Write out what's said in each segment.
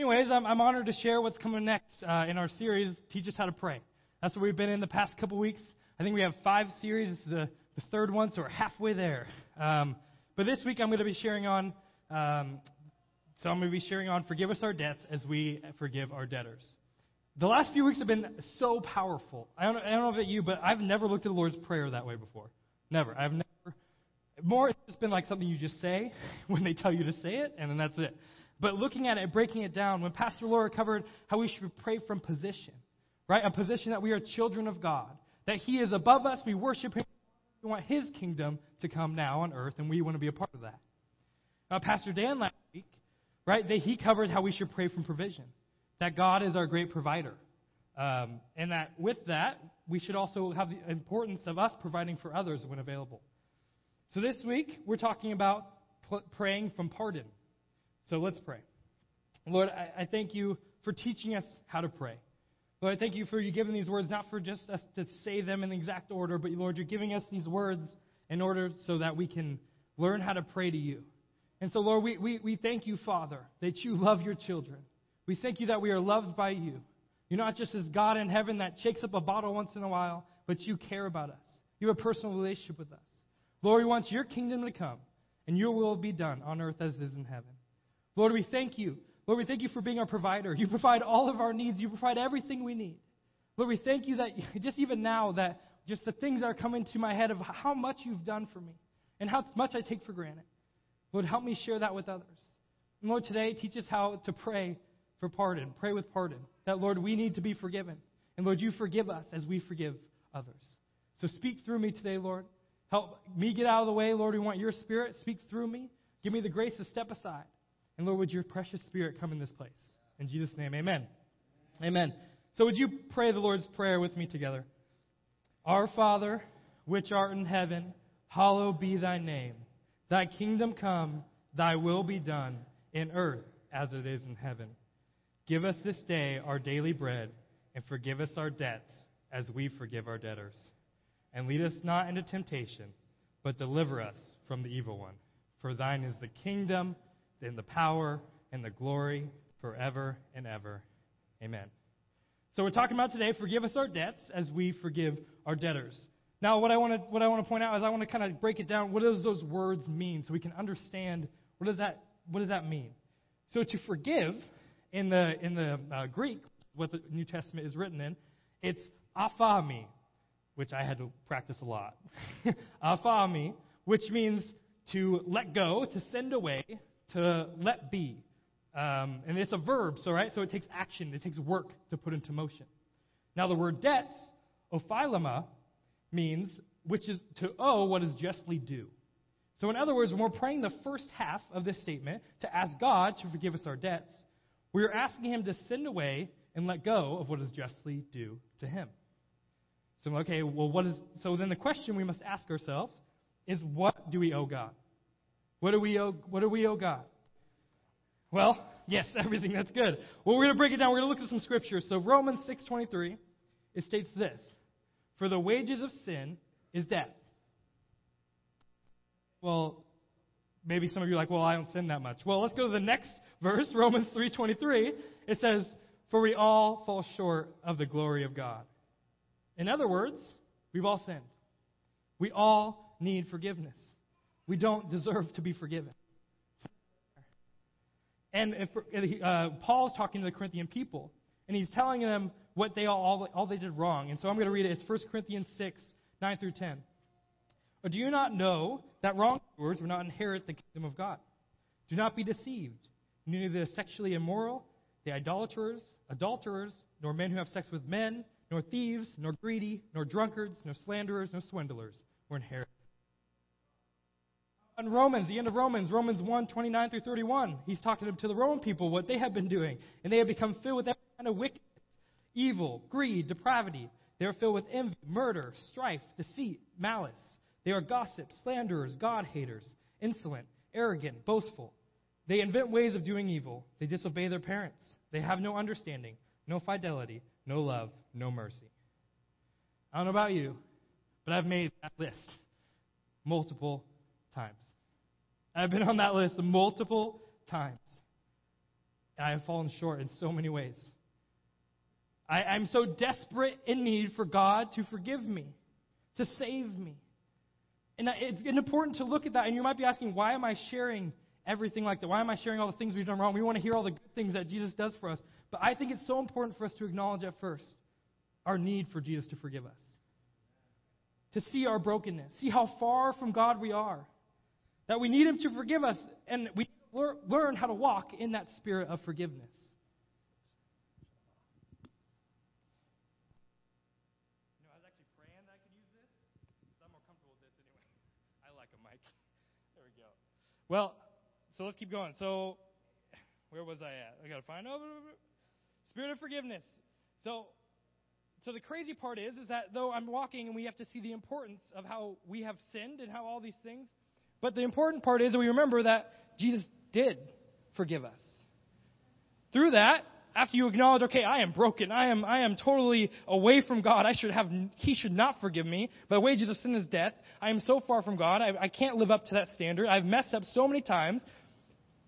Anyways, I'm honored to share what's coming next in our series, Teach Us How to Pray. That's what we've been in the past couple weeks. I think we have 5 series. This is the third one, so we're halfway there. But this week I'm going to be sharing on, Forgive Us Our Debts as we forgive our debtors. The last few weeks have been so powerful. I don't know about you, but I've never looked at the Lord's Prayer that way before. Never. More, it's just been like something you just say when they tell you to say it, and then that's it. But looking at it, breaking it down, when Pastor Laura covered how we should pray from position, right? A position that we are children of God, that He is above us, we worship Him, we want His kingdom to come now on earth, and we want to be a part of that. Pastor Dan last week, right, he covered how we should pray from provision, that God is our great provider, and that with that, we should also have the importance of us providing for others when available. So this week, we're talking about praying from pardon. So let's pray. Lord, I thank you for teaching us how to pray. Lord, I thank you for you giving these words, not for just us to say them in the exact order, but Lord, you're giving us these words in order so that we can learn how to pray to you. And so, Lord, we thank you, Father, that you love your children. We thank you that we are loved by you. You're not just this God in heaven that shakes up a bottle once in a while, but you care about us. You have a personal relationship with us. Lord, we want your kingdom to come, and your will be done on earth as it is in heaven. Lord, we thank you. Lord, we thank you for being our provider. You provide all of our needs. You provide everything we need. Lord, we thank you that just even now that just the things are coming to my head of how much you've done for me and how much I take for granted. Lord, help me share that with others. And Lord, today, teach us how to pray for pardon. Pray with pardon. That, Lord, we need to be forgiven. And, Lord, you forgive us as we forgive others. So speak through me today, Lord. Help me get out of the way, Lord. We want your Spirit. Speak through me. Give me the grace to step aside. And Lord, would your precious Spirit come in this place? In Jesus' name, amen. Amen. So would you pray the Lord's Prayer with me together? Our Father, which art in heaven, hallowed be thy name. Thy kingdom come, thy will be done, in earth as it is in heaven. Give us this day our daily bread, and forgive us our debts as we forgive our debtors. And lead us not into temptation, but deliver us from the evil one. For thine is the kingdom, and the power, and the glory, forever and ever. Amen. So we're talking about today, forgive us our debts as we forgive our debtors. Now, what I want to point out is I want to kind of break it down. What does those words mean so we can understand what does that mean? So to forgive, in the Greek, what the New Testament is written in, it's aphami, which I had to practice a lot. Aphami, which means to let go, to send away, to let be. And it's a verb, so it takes action, it takes work to put into motion. Now the word debts, ophilema, means, which is to owe what is justly due. So in other words, when we're praying the first half of this statement to ask God to forgive us our debts, we are asking Him to send away and let go of what is justly due to Him. So, okay, well, so then the question we must ask ourselves is, what do we owe God? What do we owe God? Well, yes, everything. That's good. Well, we're going to break it down. We're going to look at some scriptures. So Romans 6:23, it states this, "For the wages of sin is death." Well, maybe some of you are like, well, I don't sin that much. Well, let's go to the next verse, Romans 3:23. It says, "For we all fall short of the glory of God." In other words, we've all sinned. We all need forgiveness. We don't deserve to be forgiven. And Paul is talking to the Corinthian people, and he's telling them what they all they did wrong. And so I'm going to read it. It's 1 Corinthians 6:9 through 10. "Or do you not know that wrongdoers will not inherit the kingdom of God? Do not be deceived. Neither the sexually immoral, the adulterers, nor men who have sex with men, nor thieves, nor greedy, nor drunkards, nor slanderers, nor swindlers were inherit." In Romans, the end of Romans 1:29 through 31, he's talking to the Roman people what they have been doing. "And they have become filled with every kind of wickedness, evil, greed, depravity. They are filled with envy, murder, strife, deceit, malice. They are gossips, slanderers, God-haters, insolent, arrogant, boastful. They invent ways of doing evil. They disobey their parents. They have no understanding, no fidelity, no love, no mercy." I don't know about you, but I've made that list multiple times. I've been on that list multiple times. I have fallen short in so many ways. I'm so desperate in need for God to forgive me, to save me. And it's important to look at that. And you might be asking, why am I sharing everything like that? Why am I sharing all the things we've done wrong? We want to hear all the good things that Jesus does for us. But I think it's so important for us to acknowledge at first our need for Jesus to forgive us. To see our brokenness. See how far from God we are. That we need Him to forgive us. And we learn how to walk in that spirit of forgiveness. Well, so let's keep going. So, where was I at? I gotta find out. Spirit of forgiveness. So the crazy part is that though I'm walking, and we have to see the importance of how we have sinned and how all these things. But the important part is that we remember that Jesus did forgive us. Through that, after you acknowledge, okay, I am broken. I am totally away from God. He should not forgive me. But the wages of sin is death. I am so far from God. I can't live up to that standard. I've messed up so many times.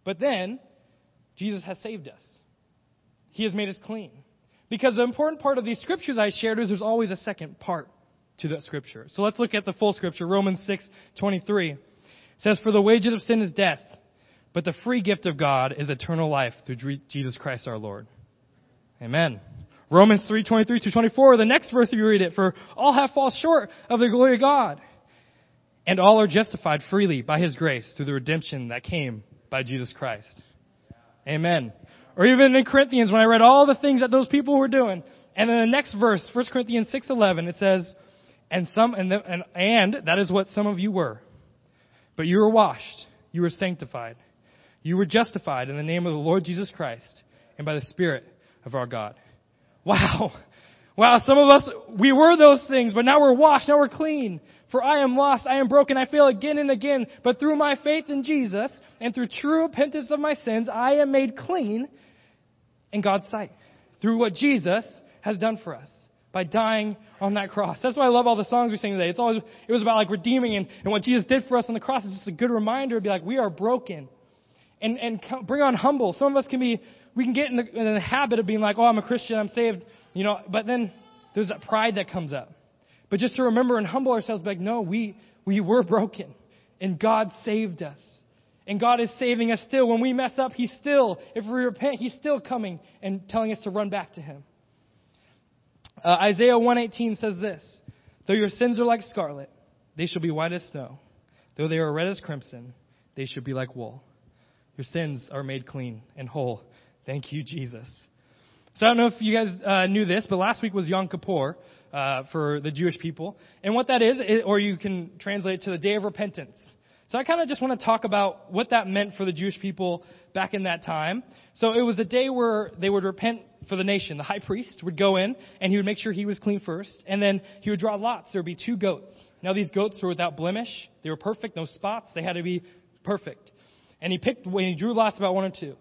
But then, Jesus has saved us. He has made us clean. Because the important part of these scriptures I shared is there's always a second part to that scripture. So let's look at the full scripture. Romans 6:23 says, "For the wages of sin is death, but the free gift of God is eternal life through Jesus Christ our Lord." Amen. Romans 3:23-24, the next verse if you read it, "For all have fallen short of the glory of God, and all are justified freely by His grace through the redemption that came by Jesus Christ." Amen. Or even in Corinthians, when I read all the things that those people were doing, and in the next verse, 1 Corinthians 6:11, it says, and that is what some of you were, but you were washed, you were sanctified, you were justified in the name of the Lord Jesus Christ and by the Spirit of our God. Wow. Wow, some of us, we were those things, but now we're washed, now we're clean. "For I am lost, I am broken, I fail again and again, but through my faith in Jesus and through true repentance of my sins, I am made clean in God's sight." Through what Jesus has done for us by dying on that cross. That's why I love all the songs we sing today. It was about like redeeming and what Jesus did for us on the cross. It's just a good reminder to be like, we are broken. And bring on humble. Some of us we can get in the habit of being like, "Oh, I'm a Christian, I'm saved," you know. But then there's that pride that comes up. But just to remember and humble ourselves, be like, no, we were broken, and God saved us, and God is saving us still. When we mess up, if we repent, He's still coming and telling us to run back to Him. Isaiah 1:18 says this: "Though your sins are like scarlet, they shall be white as snow; though they are red as crimson, they shall be like wool." Your sins are made clean and whole. Thank you, Jesus. So I don't know if you guys knew this, but last week was Yom Kippur for the Jewish people. And what that is, or you can translate it to the Day of Repentance. So I kind of just want to talk about what that meant for the Jewish people back in that time. So it was a day where they would repent for the nation. The high priest would go in, and he would make sure he was clean first. And then he would draw lots. There would be 2 goats. Now these goats were without blemish. They were perfect, no spots. They had to be perfect. And he drew lots about 1 or 2.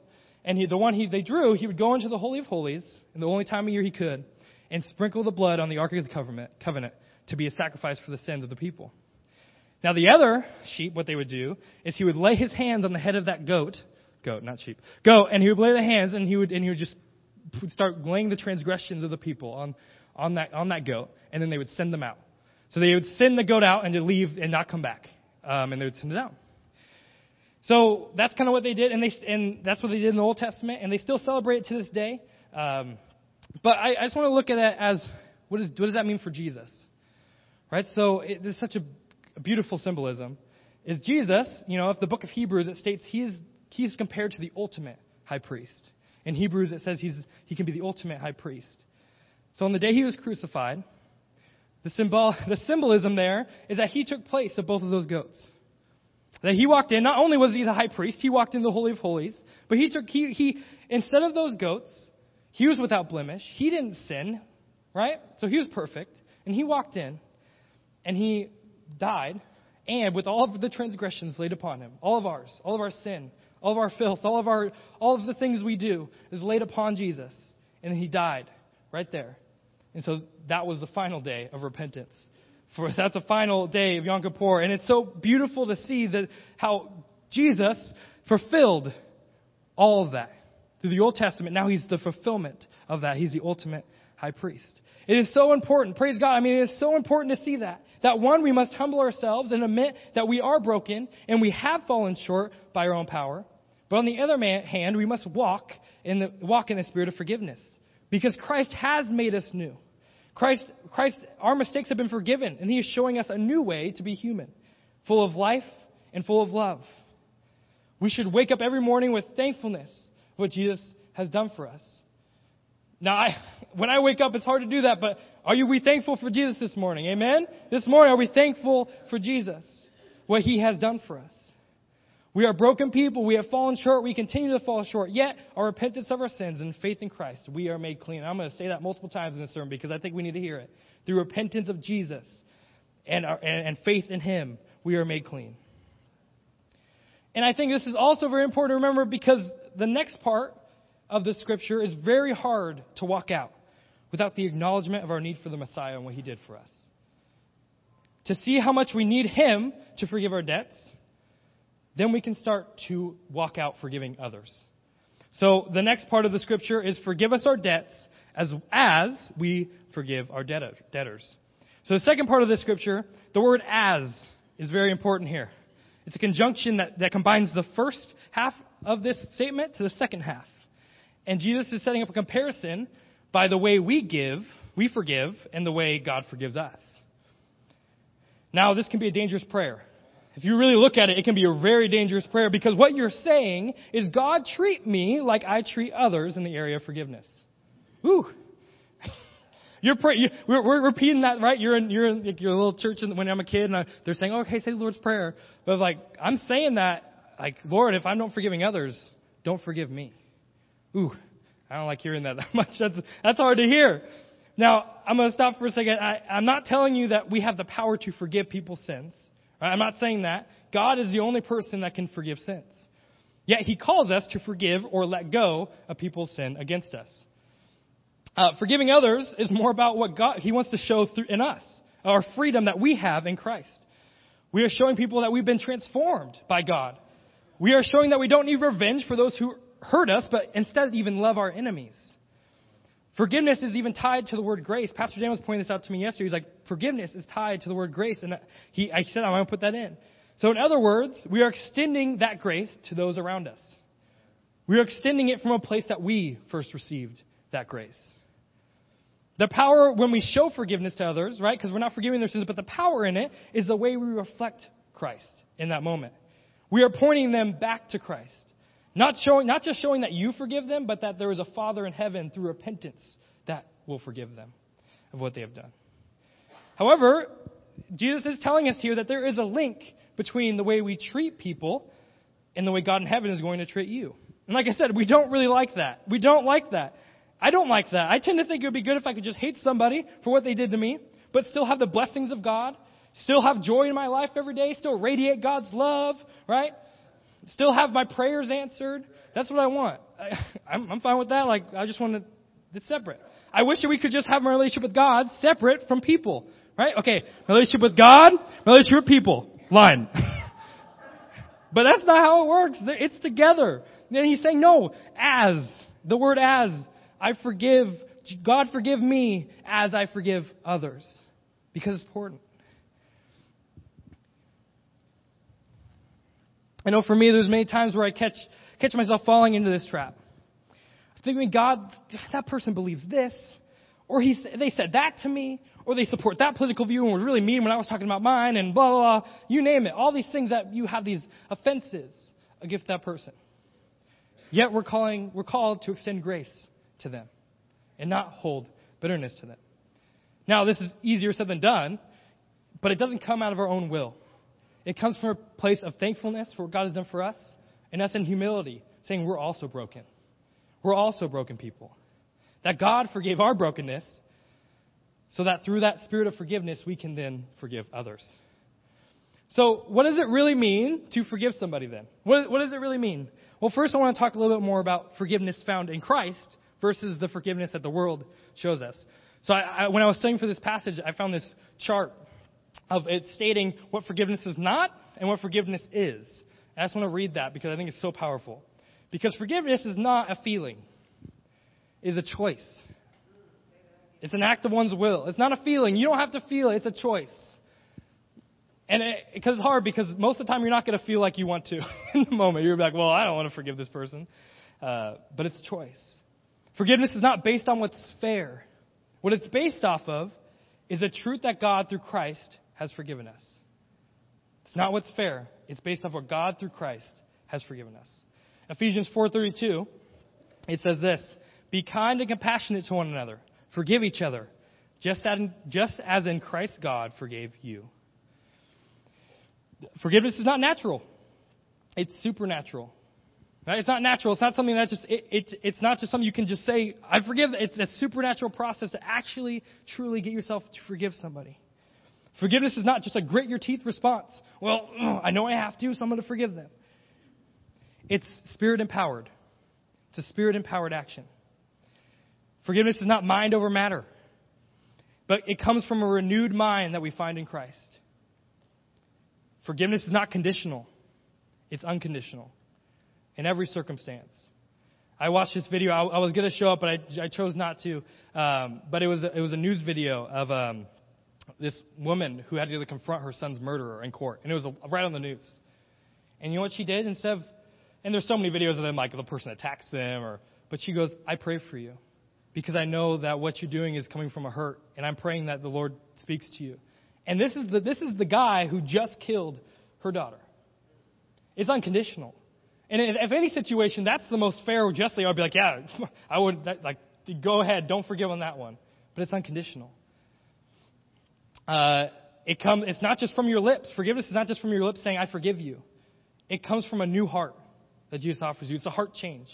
And the one they drew, he would go into the Holy of Holies, and the only time of year he could, and sprinkle the blood on the Ark of the Covenant to be a sacrifice for the sins of the people. Now the other sheep, what they would do, is he would lay his hands on the head of that goat, and he would lay the hands, and he would just start laying the transgressions of the people on that goat, and then they would send them out. So they would send the goat out and to leave and not come back, and they would send it out. So that's kind of what they did, and that's what they did in the Old Testament, and they still celebrate it to this day. But I just want to look at it as, what does that mean for Jesus? Right? So there's such a beautiful symbolism. Is Jesus, if the book of Hebrews, it states he is compared to the ultimate high priest. In Hebrews, it says he can be the ultimate high priest. So on the day he was crucified, the symbolism there is that he took place of both of those goats. That he walked in, not only was he the high priest, he walked in the Holy of Holies, but he instead of those goats, he was without blemish. He didn't sin, right? So he was perfect. And he walked in, and he died, and with all of the transgressions laid upon him, all of ours, all of our sin, all of our filth, all of the things we do is laid upon Jesus. And he died right there. And so that was the final day of repentance. That's the final day of Yom Kippur, and it's so beautiful to see how Jesus fulfilled all of that through the Old Testament. Now he's the fulfillment of that. He's the ultimate high priest. It is so important. Praise God. I mean, it is so important to see that. That one, we must humble ourselves and admit that we are broken and we have fallen short by our own power. But on the other hand, we must walk in the spirit of forgiveness, because Christ has made us new. Christ, our mistakes have been forgiven, and he is showing us a new way to be human, full of life and full of love. We should wake up every morning with thankfulness for what Jesus has done for us. Now, when I wake up, it's hard to do that, but are we thankful for Jesus this morning? Amen? This morning, are we thankful for Jesus, what he has done for us? We are broken people. We have fallen short. We continue to fall short. Yet, our repentance of our sins and faith in Christ, we are made clean. I'm going to say that multiple times in this sermon because I think we need to hear it. Through repentance of Jesus and faith in him, we are made clean. And I think this is also very important to remember, because the next part of the scripture is very hard to walk out without the acknowledgement of our need for the Messiah and what he did for us. To see how much we need him to forgive our debts, then we can start to walk out forgiving others. So the next part of the scripture is, forgive us our debts as we forgive our debtors. So the second part of the scripture, the word as is very important here. It's a conjunction that combines the first half of this statement to the second half. And Jesus is setting up a comparison by the way we forgive, and the way God forgives us. Now, this can be a dangerous prayer. If you really look at it, it can be a very dangerous prayer, because what you're saying is, God, treat me like I treat others in the area of forgiveness. Ooh. We're repeating that, right? You're in like your little church, and when I'm a kid, and they're saying, "Okay, say the Lord's Prayer." But like, I'm saying that, like, Lord, if I'm not forgiving others, don't forgive me. Ooh, I don't like hearing that much. That's hard to hear. Now, I'm going to stop for a second. I'm not telling you that we have the power to forgive people's sins. Right? I'm not saying that. God is the only person that can forgive sins. Yet he calls us to forgive or let go of people's sin against us. Forgiving others is more about what he wants to show in us, our freedom that we have in Christ. We are showing people that we've been transformed by God. We are showing that we don't need revenge for those who hurt us, but instead even love our enemies. Forgiveness is even tied to the word grace. Pastor Dan was pointing this out to me yesterday. He's like, forgiveness is tied to the word grace. And I said, I'm going to put that in. So in other words, we are extending that grace to those around us. We are extending it from a place that we first received that grace. The power when we show forgiveness to others, right? Because we're not forgiving their sins, but the power in it is the way we reflect Christ in that moment. We are pointing them back to Christ. Not just showing that you forgive them, but that there is a Father in heaven through repentance that will forgive them of what they have done. However, Jesus is telling us here that there is a link between the way we treat people and the way God in heaven is going to treat you. And like I said, we don't really like that. We don't like that. I don't like that. I tend to think it would be good if I could just hate somebody for what they did to me, but still have the blessings of God, still have joy in my life every day, still radiate God's love, right? Still have my prayers answered. That's what I want. I'm fine with that. Like, I just want to, it's separate. I wish that we could just have my relationship with God separate from people, right? Okay, relationship with God, relationship with people, line. But that's not how it works. It's together. And he's saying, no, as, the word as, I forgive, God forgive me as I forgive others. Because it's important. I know for me, there's many times where I catch myself falling into this trap. I'm thinking, God, that person believes this, or they said that to me, or they support that political view and were really mean when I was talking about mine, and blah, blah, blah. You name it. All these things that you have these offenses against that person. Yet we're called to extend grace to them and not hold bitterness to them. Now, this is easier said than done, but it doesn't come out of our own will. It comes from a place of thankfulness for what God has done for us, and us in humility, saying we're also broken. We're also broken people. That God forgave our brokenness, so that through that spirit of forgiveness, we can then forgive others. So what does it really mean to forgive somebody then? What does it really mean? Well, first I want to talk a little bit more about forgiveness found in Christ versus the forgiveness that the world shows us. So when I was studying for this passage, I found this chart of it stating what forgiveness is not and what forgiveness is. I just want to read that because I think it's so powerful. Because forgiveness is not a feeling. It's a choice. It's an act of one's will. It's not a feeling. You don't have to feel it. It's a choice. And because it's hard, because most of the time you're not going to feel like you want to in the moment. You're like, well, I don't want to forgive this person. But it's a choice. Forgiveness is not based on what's fair. What it's based off of is a truth that God, through Christ, has forgiven us. It's not what's fair. It's based off what God, through Christ, has forgiven us. Ephesians 4:32, it says this, "Be kind and compassionate to one another. Forgive each other, just as in Christ God forgave you." Forgiveness is not natural. It's supernatural. Right? It's not natural. It's not something that just, it's not just something you can just say, I forgive. It's a supernatural process to actually, truly get yourself to forgive somebody. Forgiveness is not just a grit your teeth response. Well, I know I have to, so I'm going to forgive them. It's spirit empowered. It's a spirit empowered action. Forgiveness is not mind over matter, but it comes from a renewed mind that we find in Christ. Forgiveness is not conditional. It's unconditional in every circumstance. I watched this video. I was going to show up, but I chose not to. But it was a news video of this woman who had to confront her son's murderer in court. And it was right on the news. And you know what she did? Instead of, and there's so many videos of them, like the person attacks them, but she goes, "I pray for you. Because I know that what you're doing is coming from a hurt, and I'm praying that the Lord speaks to you." And this is the guy who just killed her daughter. It's unconditional. And if any situation, that's the most fair, justly, I'd be like, yeah, I would, like, go ahead, don't forgive on that one. But it's unconditional. It's not just from your lips. Forgiveness is not just from your lips saying, "I forgive you." It comes from a new heart that Jesus offers you. It's a heart change.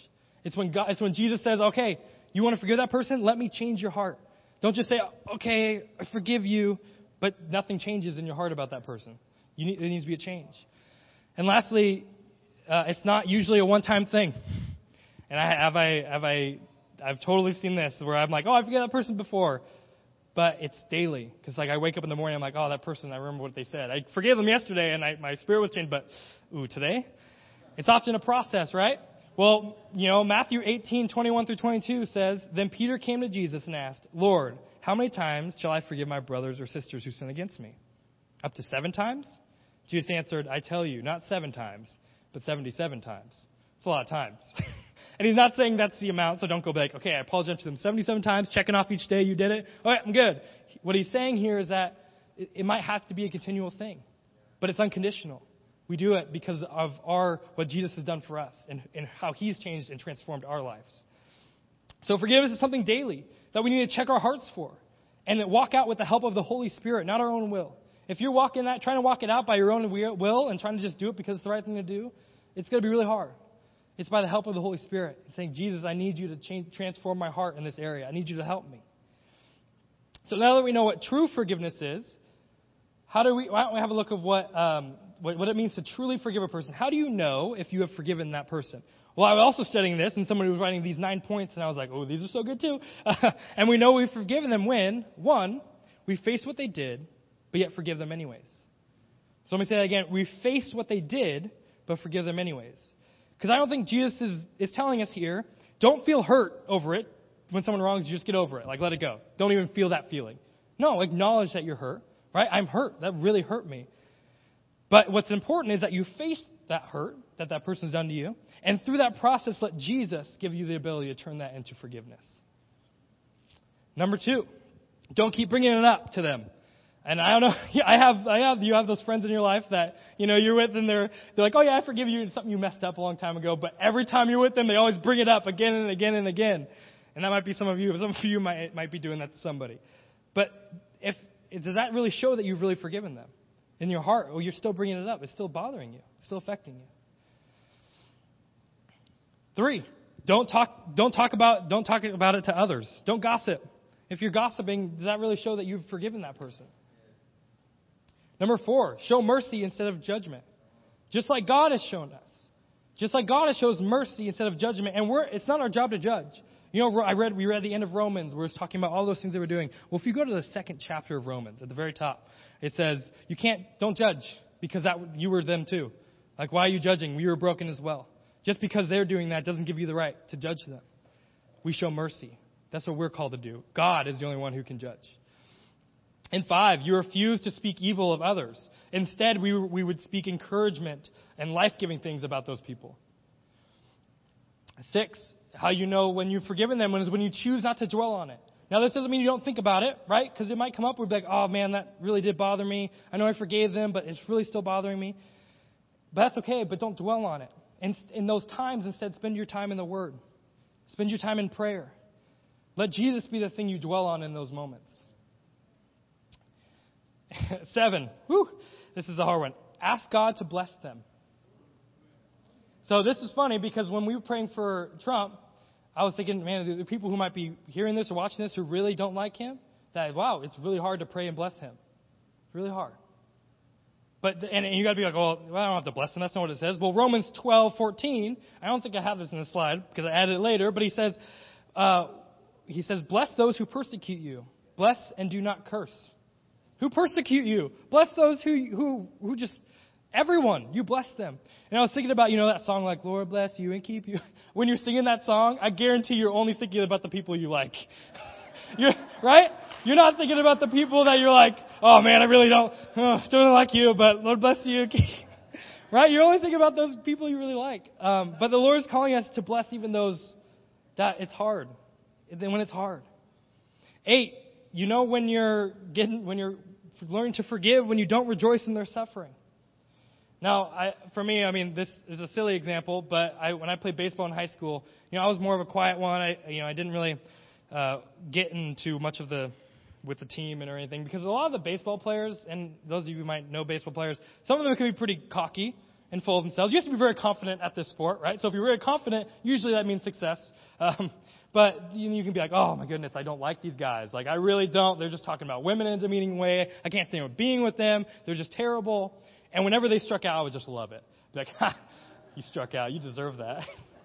It's when Jesus says, "Okay, you want to forgive that person? Let me change your heart." Don't just say, "Okay, I forgive you," but nothing changes in your heart about that person. There needs to be a change. And lastly, it's not usually a one-time thing. And I've totally seen this where I'm like, "Oh, I forgot that person before," but it's daily. Because like I wake up in the morning, I'm like, "Oh, that person, I remember what they said. I forgave them yesterday, and my spirit was changed, but ooh, today?" It's often a process, right? Well, you know, Matthew 18:21-22 says, "Then Peter came to Jesus and asked, 'Lord, how many times shall I forgive my brothers or sisters who sin against me? Up to 7 times?' Jesus answered, 'I tell you, not 7 times, but 77 times. It's a lot of times. And he's not saying that's the amount, so don't go back, "Okay, I apologize to them 77 times, checking off each day, you did it. All right, I'm good." What he's saying here is that it might have to be a continual thing, but it's unconditional. We do it because of what Jesus has done for us and how he's changed and transformed our lives. So forgiveness is something daily that we need to check our hearts for and then walk out with the help of the Holy Spirit, not our own will. If you're trying to walk it out by your own will and trying to just do it because it's the right thing to do, it's going to be really hard. It's by the help of the Holy Spirit and saying, "Jesus, I need you to transform my heart in this area. I need you to help me." So now that we know what true forgiveness is, why don't we have a look at what it means to truly forgive a person. How do you know if you have forgiven that person? Well, I was also studying this, and somebody was writing these 9 points, and I was like, "Oh, these are so good too." And we know we've forgiven them when, 1, we face what they did, but yet forgive them anyways. So let me say that again. We face what they did, but forgive them anyways. Because I don't think Jesus is telling us here, don't feel hurt over it. When someone wrongs you, just get over it. Like, let it go. Don't even feel that feeling. No, acknowledge that you're hurt, right? I'm hurt. That really hurt me. But what's important is that you face that hurt that person's done to you, and through that process, let Jesus give you the ability to turn that into forgiveness. Number 2, don't keep bringing it up to them. And I don't know, you have those friends in your life that, you know, you're with, and they're like, "Oh yeah, I forgive you. It's something you messed up a long time ago." But every time you're with them, they always bring it up again and again and again. And that might be some of you. Some of you might be doing that to somebody. But does that really show that you've really forgiven them? In your heart, you're still bringing it up. It's still bothering you. It's still affecting you. 3, don't talk about it to others. Don't gossip. If you're gossiping, does that really show that you've forgiven that person? Number 4, show mercy instead of judgment. Just like God has shown us. Just like God has shows mercy instead of judgment. And it's not our job to judge. You know, we read the end of Romans where it's talking about all those things they were doing. Well, if you go to the 2nd chapter of Romans at the very top, it says, don't judge because you were them too. Like, why are you judging? We were broken as well. Just because they're doing that doesn't give you the right to judge them. We show mercy. That's what we're called to do. God is the only one who can judge. And 5, you refuse to speak evil of others. Instead, we would speak encouragement and life-giving things about those people. 6, how you know when you've forgiven them is when you choose not to dwell on it. Now, this doesn't mean you don't think about it, right? Because it might come up. We'd be like, oh, man, that really did bother me. I know I forgave them, but it's really still bothering me. But that's okay, but don't dwell on it. And in those times, instead, spend your time in the Word. Spend your time in prayer. Let Jesus be the thing you dwell on in those moments. 7, whew, this is the hard one. Ask God to bless them. So this is funny because when we were praying for Trump, I was thinking, man, the people who might be hearing this or watching this who really don't like him, that, wow, it's really hard to pray and bless him. It's really hard. But and you got to be like, well, I don't have to bless him. That's not what it says. Well, Romans 12:14, I don't think I have this in the slide because I added it later, but he says, bless those who persecute you. Bless and do not curse. Who persecute you. Bless those who just, everyone, you bless them. And I was thinking about, that song like, Lord bless you and keep you. When you're singing that song, I guarantee you're only thinking about the people you like. Right? You're not thinking about the people that you're like, oh man, I really don't like you, but Lord bless you. Right? You're only thinking about those people you really like. But the Lord is calling us to bless even those that it's hard. Then when it's hard. 8, when you're learn to forgive when you don't rejoice in their suffering. Now, this is a silly example, but when I played baseball in high school, I was more of a quiet one. I didn't really get into much of with the team and or anything because a lot of the baseball players, and those of you who might know baseball players, some of them can be pretty cocky and full of themselves. You have to be very confident at this sport, right? So if you're very confident, usually that means success. But you can be like, oh, my goodness, I don't like these guys. Like, I really don't. They're just talking about women in a demeaning way. I can't stand being with them. They're just terrible. And whenever they struck out, I would just love it. Be like, ha, you struck out. You deserve that.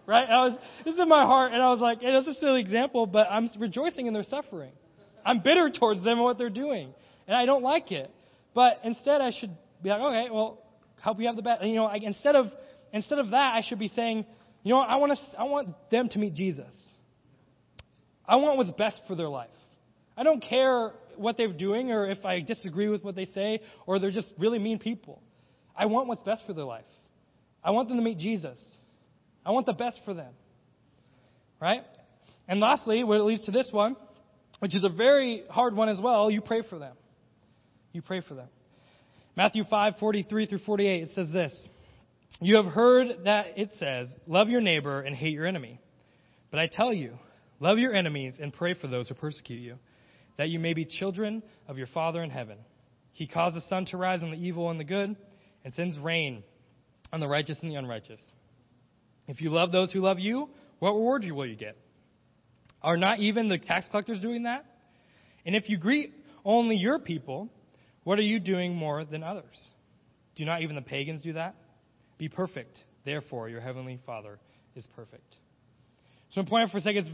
Right? This is in my heart. And I was like, hey, that's a silly example, but I'm rejoicing in their suffering. I'm bitter towards them and what they're doing. And I don't like it. But instead, I should be like, okay, well, hope you have the best. Instead of that, I should be saying, I want them to meet Jesus. I want what's best for their life. I don't care what they're doing or if I disagree with what they say or they're just really mean people. I want what's best for their life. I want them to meet Jesus. I want the best for them. Right? And lastly, what it leads to this one, which is a very hard one as well, you pray for them. You pray for them. Matthew 5:43 through 48, it says this. You have heard that it says, love your neighbor and hate your enemy. But I tell you, love your enemies and pray for those who persecute you, that you may be children of your Father in heaven. He causes the sun to rise on the evil and the good, and sends rain on the righteous and the unrighteous. If you love those who love you, what reward will you get? Are not even the tax collectors doing that? And if you greet only your people, what are you doing more than others? Do not even the pagans do that? Be perfect, therefore your heavenly Father is perfect. So I'm pointing out for a second,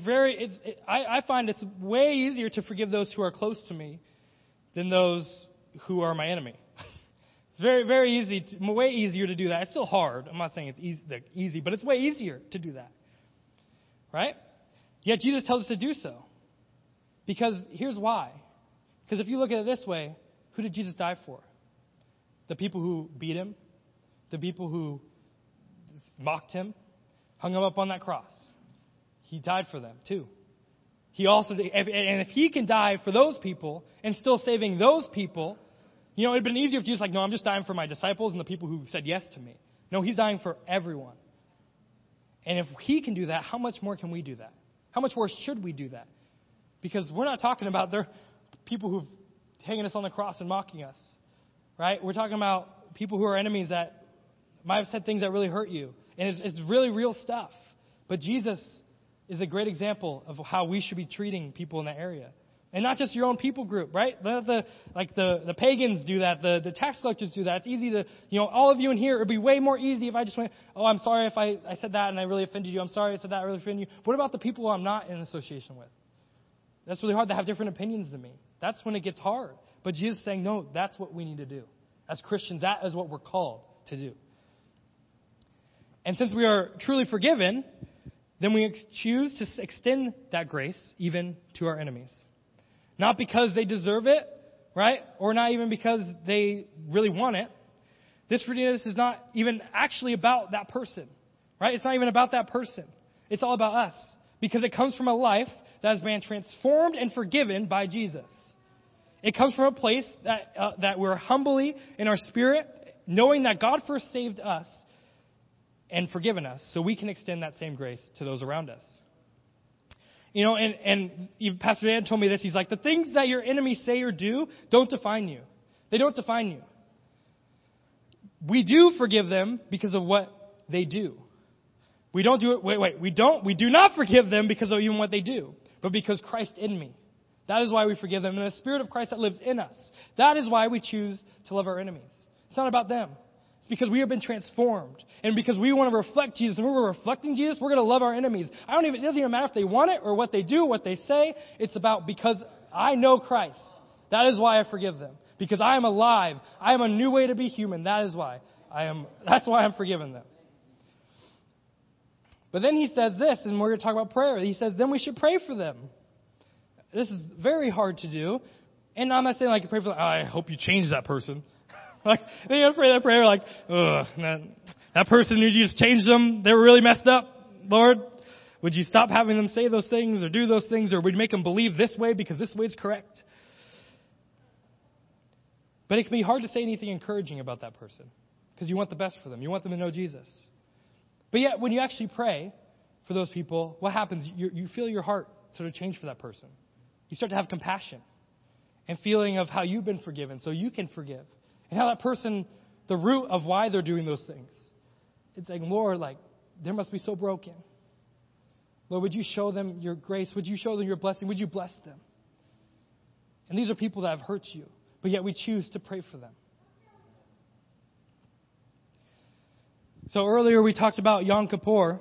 I find it's way easier to forgive those who are close to me than those who are my enemy. It's very, very easy, way easier to do that. It's still hard. I'm not saying it's easy, but it's way easier to do that. Right? Yet Jesus tells us to do so. Because here's why. Because if you look at it this way, who did Jesus die for? The people who beat him, the people who mocked him, hung him up on that cross. He died for them, too. He also, and if he can die for those people and still saving those people, it would have been easier if Jesus was like, no, I'm just dying for my disciples and the people who said yes to me. No, he's dying for everyone. And if he can do that, how much more can we do that? How much more should we do that? Because we're not talking about their people who've hanging us on the cross and mocking us, right? We're talking about people who are enemies that might have said things that really hurt you. And it's really real stuff. But Jesus is a great example of how we should be treating people in that area. And not just your own people group, right? The pagans do that. The tax collectors do that. It's easy to, all of you in here, it would be way more easy if I just went, oh, I'm sorry if I said that and I really offended you. I'm sorry I said that, I really offended you. What about the people I'm not in association with? That's really hard. They have different opinions than me. That's when it gets hard. But Jesus is saying, no, that's what we need to do. As Christians, that is what we're called to do. And since we are truly forgiven, then we choose to extend that grace even to our enemies. Not because they deserve it, right? Or not even because they really want it. This forgiveness is not even actually about that person, right? It's not even about that person. It's all about us because it comes from a life that has been transformed and forgiven by Jesus. It comes from a place that we're humbly in our spirit, knowing that God first saved us and forgiven us so we can extend that same grace to those around us. You know, and Pastor Dan told me this. He's like, the things that your enemies say or do don't define you. They don't define you. We do forgive them because of what they do. We don't do it. We do not forgive them because of even what they do, but because Christ in me. That is why we forgive them. And the Spirit of Christ that lives in us. That is why we choose to love our enemies. It's not about them. It's because we have been transformed. And because we want to reflect Jesus. And when we're reflecting Jesus, we're going to love our enemies. It doesn't even matter if they want it or what they do, what they say. It's about because I know Christ. That is why I forgive them. Because I am alive. I am a new way to be human. That is why that's why I'm forgiving them. But then he says this, and we're going to talk about prayer. He says, then we should pray for them. This is very hard to do. And I'm not saying like you pray for them, I hope you change that person. Like, then you pray that prayer like, ugh, that person who just changed them, they were really messed up. Lord, would you stop having them say those things or do those things, or would you make them believe this way because this way is correct? But it can be hard to say anything encouraging about that person because you want the best for them. You want them to know Jesus. But yet, when you actually pray for those people, what happens? You feel your heart sort of change for that person. You start to have compassion and feeling of how you've been forgiven so you can forgive. And how that person, the root of why they're doing those things. It's like, Lord, like, they must be so broken. Lord, would you show them your grace? Would you show them your blessing? Would you bless them? And these are people that have hurt you, but yet we choose to pray for them. So earlier we talked about Yom Kippur.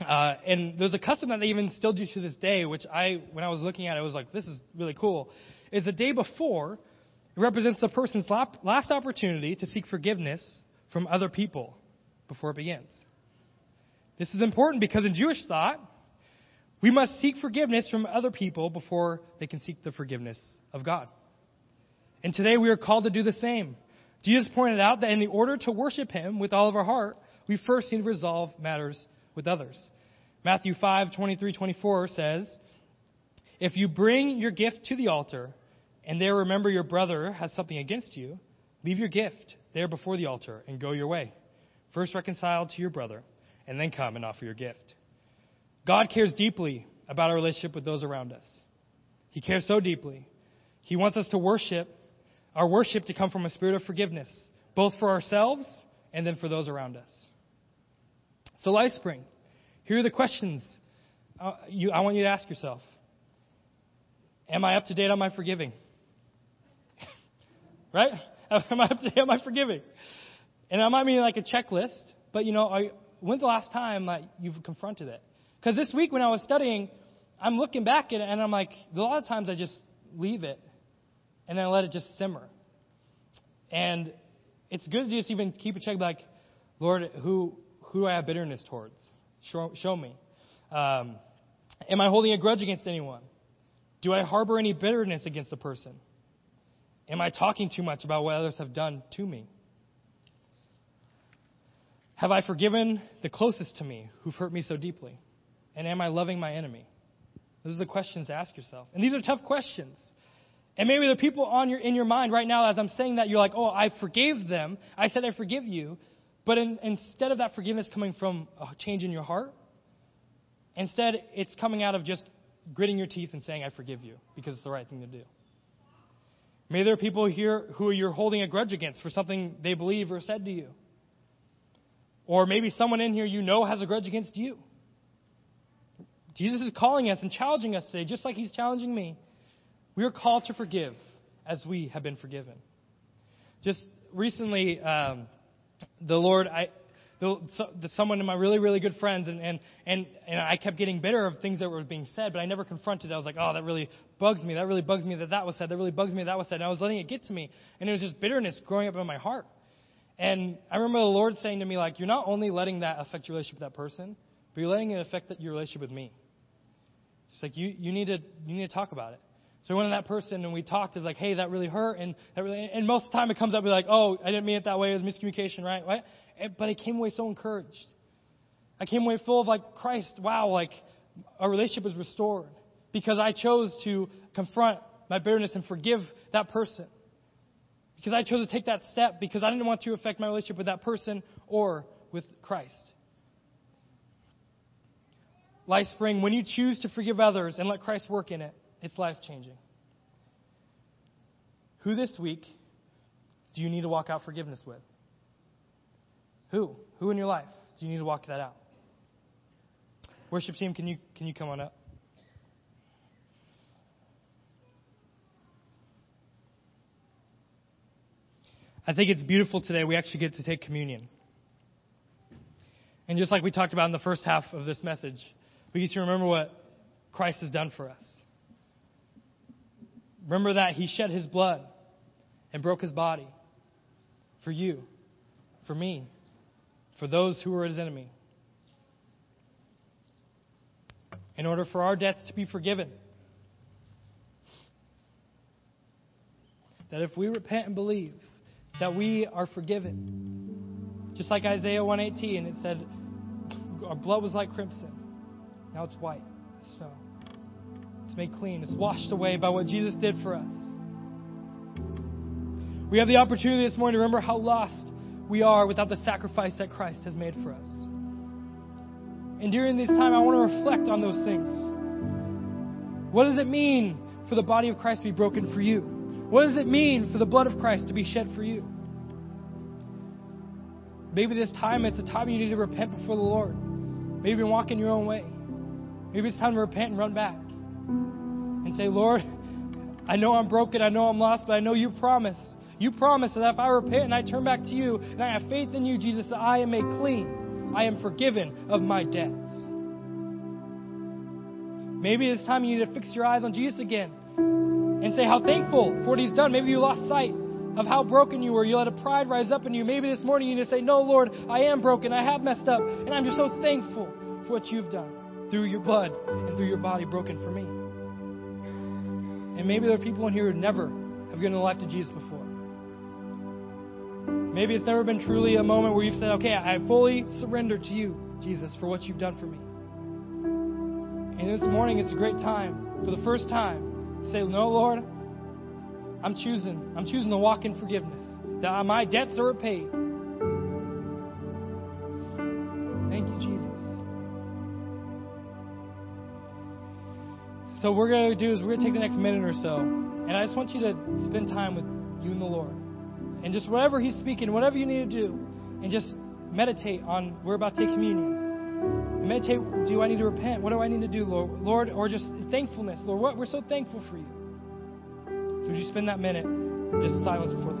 And there's a custom that they even still do to this day, which when I was looking at it, I was like, this is really cool. Is the day before, it represents the person's last opportunity to seek forgiveness from other people before it begins. This is important because in Jewish thought, we must seek forgiveness from other people before they can seek the forgiveness of God. And today we are called to do the same. Jesus pointed out that in the order to worship him with all of our heart, we first need to resolve matters with others. Matthew 5:23-24 says, if you bring your gift to the altar and there remember your brother has something against you, leave your gift there before the altar and go your way. First reconcile to your brother and then come and offer your gift. God cares deeply about our relationship with those around us. He cares so deeply. He wants us to worship, our worship to come from a spirit of forgiveness, both for ourselves and then for those around us. So LifeSpring, here are the questions I want you to ask yourself. Am I up to date on my forgiving? Right? Am I up to date on my forgiving? And I might mean like a checklist, but you know, when's the last time like you've confronted it? Because this week when I was studying, I'm looking back at it and I'm like, a lot of times I just leave it and then I let it just simmer. And it's good to just even keep a check like, Lord, who do I have bitterness towards? Show me. Am I holding a grudge against anyone? Do I harbor any bitterness against a person? Am I talking too much about what others have done to me? Have I forgiven the closest to me who've hurt me so deeply? And am I loving my enemy? Those are the questions to ask yourself. And these are tough questions. And maybe the people in your mind right now as I'm saying that, you're like, oh, I forgave them. I said I forgive you. But instead of that forgiveness coming from a change in your heart, instead it's coming out of just gritting your teeth and saying, I forgive you, because it's the right thing to do. Maybe there are people here who you're holding a grudge against for something they believe or said to you. Or maybe someone in here you know has a grudge against you. Jesus is calling us and challenging us today, just like he's challenging me. We are called to forgive as we have been forgiven. Just recently, the Lord, someone of my really, really good friends, and I kept getting bitter of things that were being said, but I never confronted it. I was like, oh, that really bugs me. That really bugs me that was said. That really bugs me that was said. And I was letting it get to me. And it was just bitterness growing up in my heart. And I remember the Lord saying to me, like, you're not only letting that affect your relationship with that person, but you're letting it affect your relationship with me. It's like, you need to talk about it. So I went to that person and we talked. It's like, hey, that really hurt. And most of the time it comes up, we're like, oh, I didn't mean it that way. It was miscommunication, right? But I came away so encouraged. I came away full of, like, Christ, wow, like, our relationship was restored because I chose to confront my bitterness and forgive that person. Because I chose to take that step because I didn't want to affect my relationship with that person or with Christ. LifeSpring, when you choose to forgive others and let Christ work in it, it's life-changing. Who this week do you need to walk out forgiveness with? Who? Who in your life do you need to walk that out? Worship team, can you come on up? I think it's beautiful today we actually get to take communion. And just like we talked about in the first half of this message, we get to remember what Christ has done for us. Remember that he shed his blood and broke his body for you, for me, for those who were his enemy. In order for our debts to be forgiven. That if we repent and believe that we are forgiven. Just like Isaiah 1:18, it said, our blood was like crimson. Now it's white as snow. It's made clean. It's washed away by what Jesus did for us. We have the opportunity this morning to remember how lost we are without the sacrifice that Christ has made for us. And during this time, I want to reflect on those things. What does it mean for the body of Christ to be broken for you? What does it mean for the blood of Christ to be shed for you? Maybe this time, it's a time you need to repent before the Lord. Maybe you're walking your own way. Maybe it's time to repent and run back. And say, Lord, I know I'm broken, I know I'm lost, but I know you promise. You promise that if I repent and I turn back to you, and I have faith in you, Jesus, that I am made clean. I am forgiven of my debts. Maybe this time you need to fix your eyes on Jesus again. And say how thankful for what he's done. Maybe you lost sight of how broken you were. You let a pride rise up in you. Maybe this morning you need to say, no, Lord, I am broken. I have messed up. And I'm just so thankful for what you've done through your blood and through your body broken for me. And maybe there are people in here who never have given their life to Jesus before. Maybe it's never been truly a moment where you've said, okay, I fully surrender to you, Jesus, for what you've done for me. And this morning it's a great time, for the first time, say, no, Lord, I'm choosing to walk in forgiveness, that my debts are repaid. Thank you, Jesus. So what we're going to do is we're going to take the next minute or so, and I just want you to spend time with you and the Lord. And just whatever he's speaking, whatever you need to do, and just meditate on, we're about to take communion. Meditate, do I need to repent? What do I need to do, Lord? Or just thankfulness, Lord, what? We're so thankful for you. So would you spend that minute just silence before the Lord?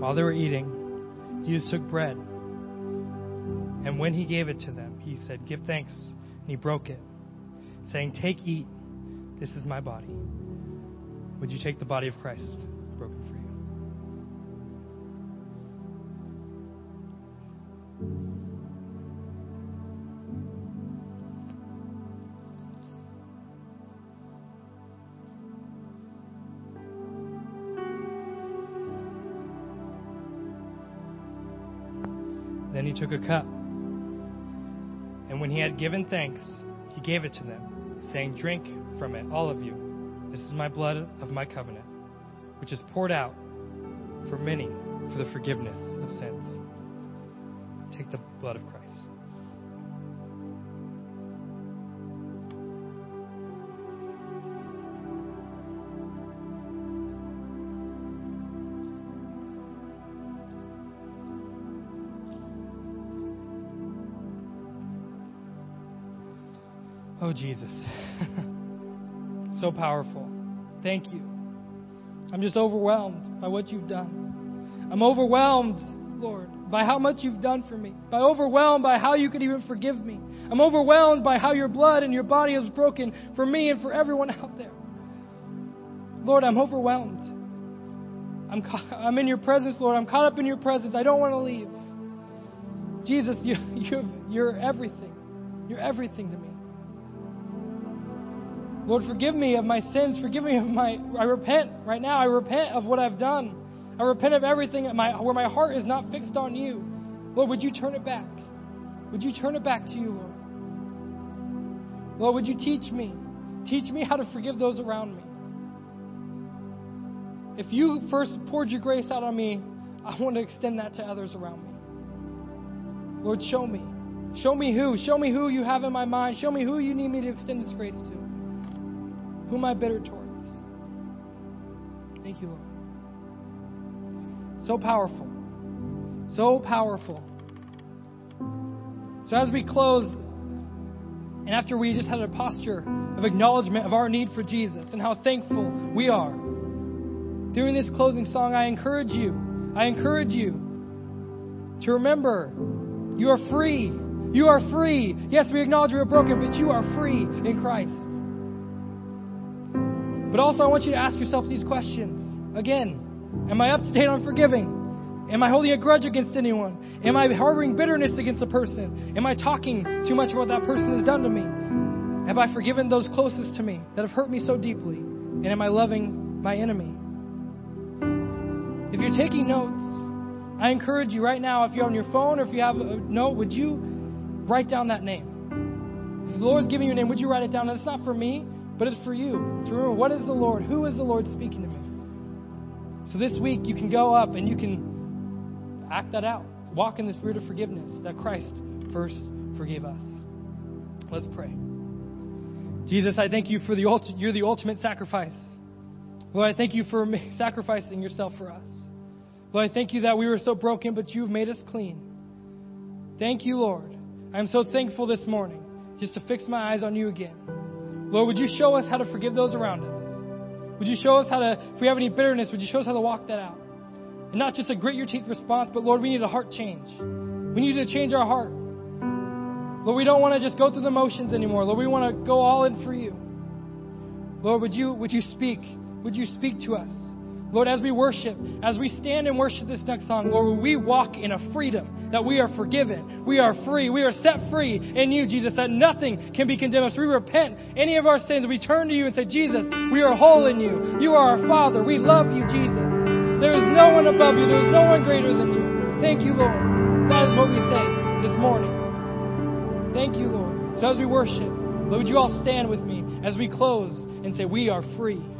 While they were eating, Jesus took bread, and when he gave it to them, he said, give thanks, and he broke it, saying, take, eat, this is my body. Would you take the body of Christ broken for you? Then he took a cup, and when he had given thanks, he gave it to them, saying, "Drink from it, all of you. This is my blood of my covenant, which is poured out for many for the forgiveness of sins." Take the blood of Christ. Oh, Jesus. So powerful. Thank you. I'm just overwhelmed by what you've done. I'm overwhelmed, Lord, by how much you've done for me. I'm overwhelmed by how you could even forgive me. I'm overwhelmed by how your blood and your body is broken for me and for everyone out there. Lord, I'm overwhelmed. I'm in your presence, Lord. I'm caught up in your presence. I don't want to leave. Jesus, you're everything. You're everything to me. Lord, forgive me of my sins. Forgive me of I repent right now. I repent of what I've done. I repent of everything where my heart is not fixed on you. Lord, would you turn it back? Would you turn it back to you, Lord? Lord, would you teach me? Teach me how to forgive those around me. If you first poured your grace out on me, I want to extend that to others around me. Lord, show me. Show me who. Show me who you have in my mind. Show me who you need me to extend this grace to. Who am I bitter towards? Thank you, Lord. So powerful. So powerful. So as we close, and after we just had a posture of acknowledgement of our need for Jesus and how thankful we are, during this closing song, I encourage you to remember you are free. You are free. Yes, we acknowledge we are broken, but you are free in Christ. But also, I want you to ask yourself these questions. Again, am I up to date on forgiving? Am I holding a grudge against anyone? Am I harboring bitterness against a person? Am I talking too much about what that person has done to me? Have I forgiven those closest to me that have hurt me so deeply? And am I loving my enemy? If you're taking notes, I encourage you right now, if you're on your phone or if you have a note, would you write down that name? If the Lord's giving you a name, would you write it down? That's not for me, but it's for you to remember, what is the Lord? Who is the Lord speaking to me? So this week you can go up and you can act that out. Walk in the spirit of forgiveness that Christ first forgave us. Let's pray. Jesus, I thank you for you're the ultimate sacrifice. Lord, I thank you for sacrificing yourself for us. Lord, I thank you that we were so broken, but you've made us clean. Thank you, Lord. I'm so thankful this morning just to fix my eyes on you again. Lord, would you show us how to forgive those around us? Would you show us how to, if we have any bitterness, would you show us how to walk that out? And not just a grit your teeth response, but Lord, we need a heart change. We need you to change our heart. Lord, we don't want to just go through the motions anymore. Lord, we want to go all in for you. Lord, would you speak? Would you speak to us? Lord, as we worship, as we stand and worship this next song, Lord, will we walk in a freedom that we are forgiven, we are free, we are set free in you, Jesus, that nothing can be condemned us. We repent any of our sins. We turn to you and say, Jesus, we are whole in you. You are our Father. We love you, Jesus. There is no one above you. There is no one greater than you. Thank you, Lord. That is what we say this morning. Thank you, Lord. So as we worship, Lord, would you all stand with me as we close and say, we are free.